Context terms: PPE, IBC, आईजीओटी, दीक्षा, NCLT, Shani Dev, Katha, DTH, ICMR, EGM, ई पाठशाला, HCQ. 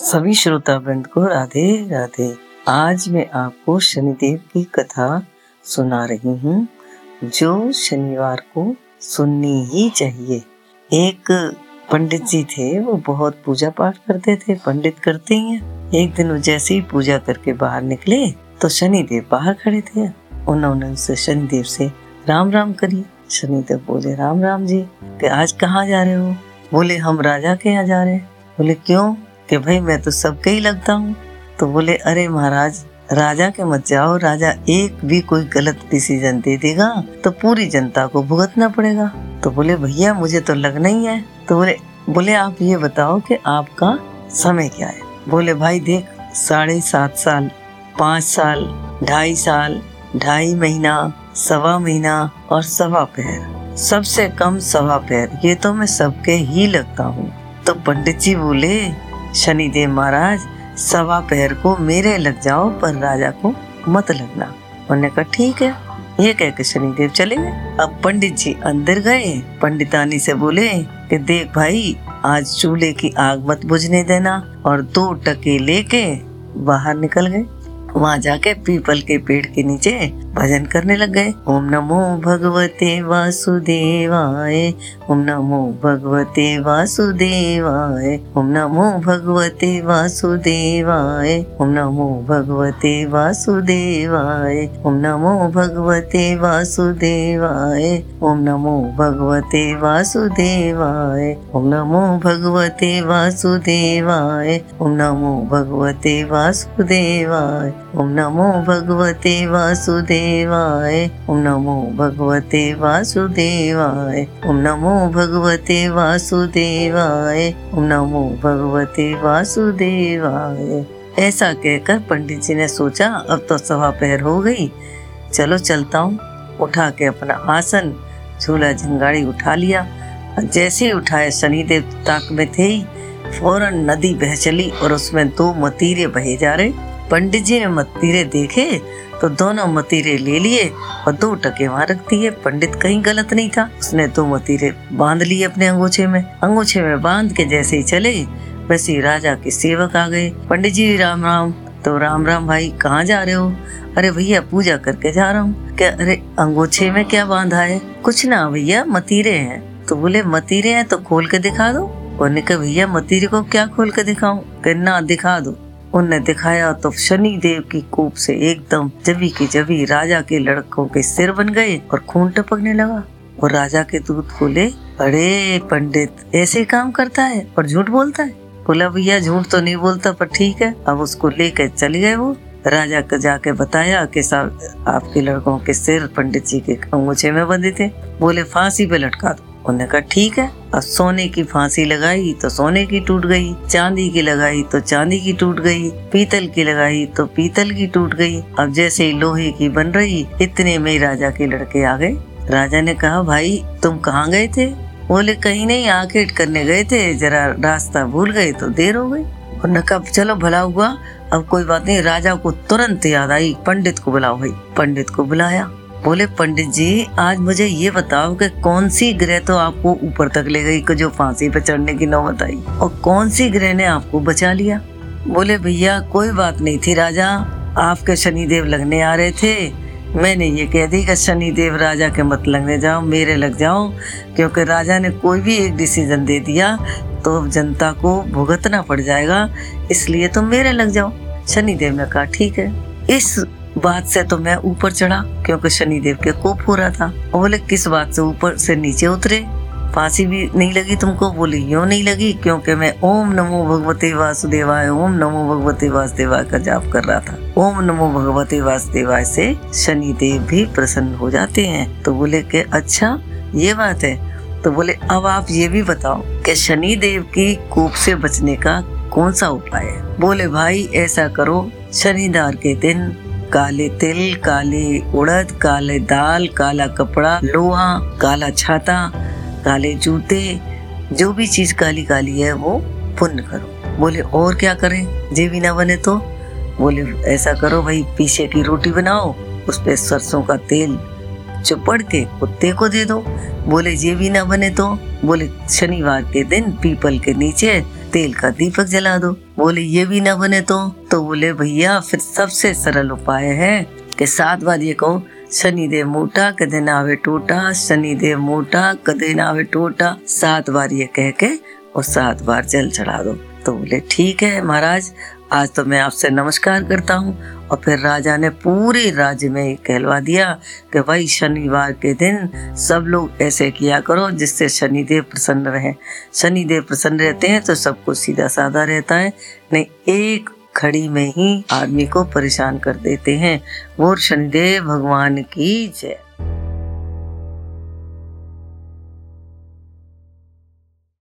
सभी श्रोता वृंद को राधे राधे। आज मैं आपको शनिदेव की कथा सुना रही हूँ जो शनिवार को सुननी ही चाहिए। एक पंडित जी थे, वो बहुत पूजा पाठ करते थे, पंडित करते ही हैं। एक दिन वो जैसे ही पूजा करके बाहर निकले तो शनिदेव बाहर खड़े थे। उन्होंने उनसे शनिदेव से राम राम करी। शनिदेव बोले, राम राम जी, कि आज कहाँ जा रहे हो? बोले, हम राजा के यहाँ जा रहे हैं। बोले, क्यों? कि भाई मैं तो सबके ही लगता हूँ। तो बोले, अरे महाराज, राजा के मत जाओ, राजा एक भी कोई गलत डिसीजन दे देगा तो पूरी जनता को भुगतना पड़ेगा। तो बोले, भैया मुझे तो लगना ही है। तो बोले आप ये बताओ कि आपका समय क्या है? बोले, भाई देख, 7.5 साल, 5 साल, 2.5 साल, 2.5 महीना, 1.25 महीना और 1.25 पैर, सबसे कम 1.25 पैर, ये तो मैं सबके ही लगता हूँ। तो पंडित जी बोले, शनिदेव महाराज, 1.25 पैर को मेरे लग जाओ पर राजा को मत लगना। उन्होंने कहा ठीक है। ये कह के शनिदेव चले गए। अब पंडित जी अंदर गए, पंडितानी से बोले कि देख भाई, आज चूल्हे की आग मत बुझने देना। और 2 टके लेके बाहर निकल गए। वहाँ जाके पीपल के पेड़ के नीचे भजन करने लग गए। ओम नमो भगवते वासुदेवाय, ओम नमो भगवते वासुदेवाय, ओम नमो भगवते वासुदेवाय, ओम नमो भगवते वासुदेवाय, ओम नमो भगवते वासुदेवाय, ओम नमो भगवते वासुदेवाय, ओम नमो भगवते वासुदेवाय, ओम नमो भगवते वासुदेवाय, ओम नमो भगवते वासुदेवाय, ओम नमो भगवते वासुदेवाय, ओम नमो भगवते वासुदेवाय, ओम नमो भगवते वासुदेवाय। ऐसा कहकर पंडित जी ने सोचा, अब तो 1.25 पैर हो गई, चलो चलता हूँ। उठा के अपना आसन, झूला झंगाड़ी उठा लिया। जैसे ही उठाया, शनिदेव ताक में थे ही, फौरन नदी बह चली और उसमें 2 मतीरे बहे जा रहे। पंडित जी ने मतीरे देखे तो दोनों मतीरे ले लिए और 2 टके वहाँ रख दिए। पंडित कहीं गलत नहीं था, उसने 2 मतीरे बांध लिए अपने अंगूछे में। अंगूछे में बांध के जैसे ही चले, वैसे ही राजा के सेवक आ गए। पंडित जी राम राम। तो राम राम भाई, कहाँ जा रहे हो? अरे भैया पूजा करके जा रहा हूँ। क्या? अरे अंगूछे में क्या बांधा है? कुछ ना भैया, मतीरे है। तो बोले, मतीरे है तो खोल के दिखा दो। उन्होंने कहा, भैया मतीरे को क्या खोल के दिखाऊं? कहना दिखा दो। उनने दिखाया तो शनिदेव की कोप से एकदम जवी की जवी राजा के लड़कों के सिर बन गए और खून टपकने लगा। और राजा के दूत बोले, अरे पंडित ऐसे काम करता है और झूठ बोलता है। बोला, भैया झूठ तो नहीं बोलता पर ठीक है। अब उसको लेकर चले गए। वो राजा को जाके बताया कि साहब आपके लड़कों के सिर पंडित जी के अंगूछे में बंधे थे। बोले, फांसी पे लटका दो। उन्होंने कहा ठीक है। अब सोने की फांसी लगाई तो सोने की टूट गई, चांदी की लगाई तो चांदी की टूट गई, पीतल की लगाई तो पीतल की टूट गई। अब जैसे ही लोहे की बन रही, इतने में राजा के लड़के आ गए। राजा ने कहा, भाई तुम कहाँ गए थे? बोले, कहीं नहीं, आखेट करने गए थे, जरा रास्ता भूल गए तो देर हो गई। उन्होंने कहा, चलो भला हुआ, अब कोई बात नहीं। राजा को तुरंत याद आई, पंडित को बुलाओ भाई। पंडित को बुलाया। बोले, पंडित जी आज मुझे ये बताओ कि कौन सी ग्रह तो आपको ऊपर तक ले गई कि जो फांसी पे चढ़ने की नौबत आई, और कौन सी ग्रह ने आपको बचा लिया? बोले, भैया कोई बात नहीं थी राजा, आपके शनिदेव लगने आ रहे थे, मैंने ये कह दी कि शनिदेव राजा के मत लगने जाओ, मेरे लग जाओ, क्योंकि राजा ने कोई भी एक डिसीजन दे दिया तो अब जनता को भुगतना पड़ जाएगा, इसलिए तुम मेरे लग जाओ। शनिदेव ने कहा ठीक है। इस बात से तो मैं ऊपर चढ़ा क्योंकि शनिदेव के कोप हो रहा था। बोले, किस बात से ऊपर से नीचे उतरे? फांसी भी नहीं लगी तुमको? बोले, यूँ नहीं लगी क्योंकि मैं ओम नमो भगवते वासुदेवाय, ओम नमो भगवते वासुदेवाय का जाप कर रहा था। ओम नमो भगवते वासुदेवाय से शनिदेव भी प्रसन्न हो जाते हैं। तो बोले कि अच्छा ये बात है। तो बोले, अब आप ये भी बताओ कि शनिदेव की कोप से बचने का कौन सा उपाय है? बोले, भाई ऐसा करो, शनिवार के दिन काले तिल, काले उड़द, काले दाल, काला कपड़ा, लोहा, काला छाता, काले जूते, जो भी चीज काली काली है वो पुण्य करो। बोले, और क्या करें? जे भी ना बने तो? बोले, ऐसा करो भाई, पीछे की रोटी बनाओ, उस पे सरसों का तेल चुपड़ के कुत्ते को दे दो। बोले ये भी ना बने तो बोले शनिवार के दिन पीपल के नीचे तेल का दीपक जला दो। बोले ये भी ना बने तो बोले भैया फिर सबसे सरल उपाय है कि 7 बार ये कहो, शनिदेव मोटा कदे ना आवे टूटा, शनिदेव मोटा कदे ना आवे टूटा। 7 बार ये कह के और 7 बार जल चढ़ा दो। तो बोले ठीक है महाराज, आज तो मैं आपसे नमस्कार करता हूँ। और फिर राजा ने पूरे राज्य में कहलवा दिया कि भाई शनिवार के दिन सब लोग ऐसे किया करो जिससे शनिदेव प्रसन्न रहे। शनिदेव प्रसन्न रहते हैं तो सब कुछ सीधा साधा रहता है, नहीं एक खड़ी में ही आदमी को परेशान कर देते हैं। वो शनिदेव भगवान की जय।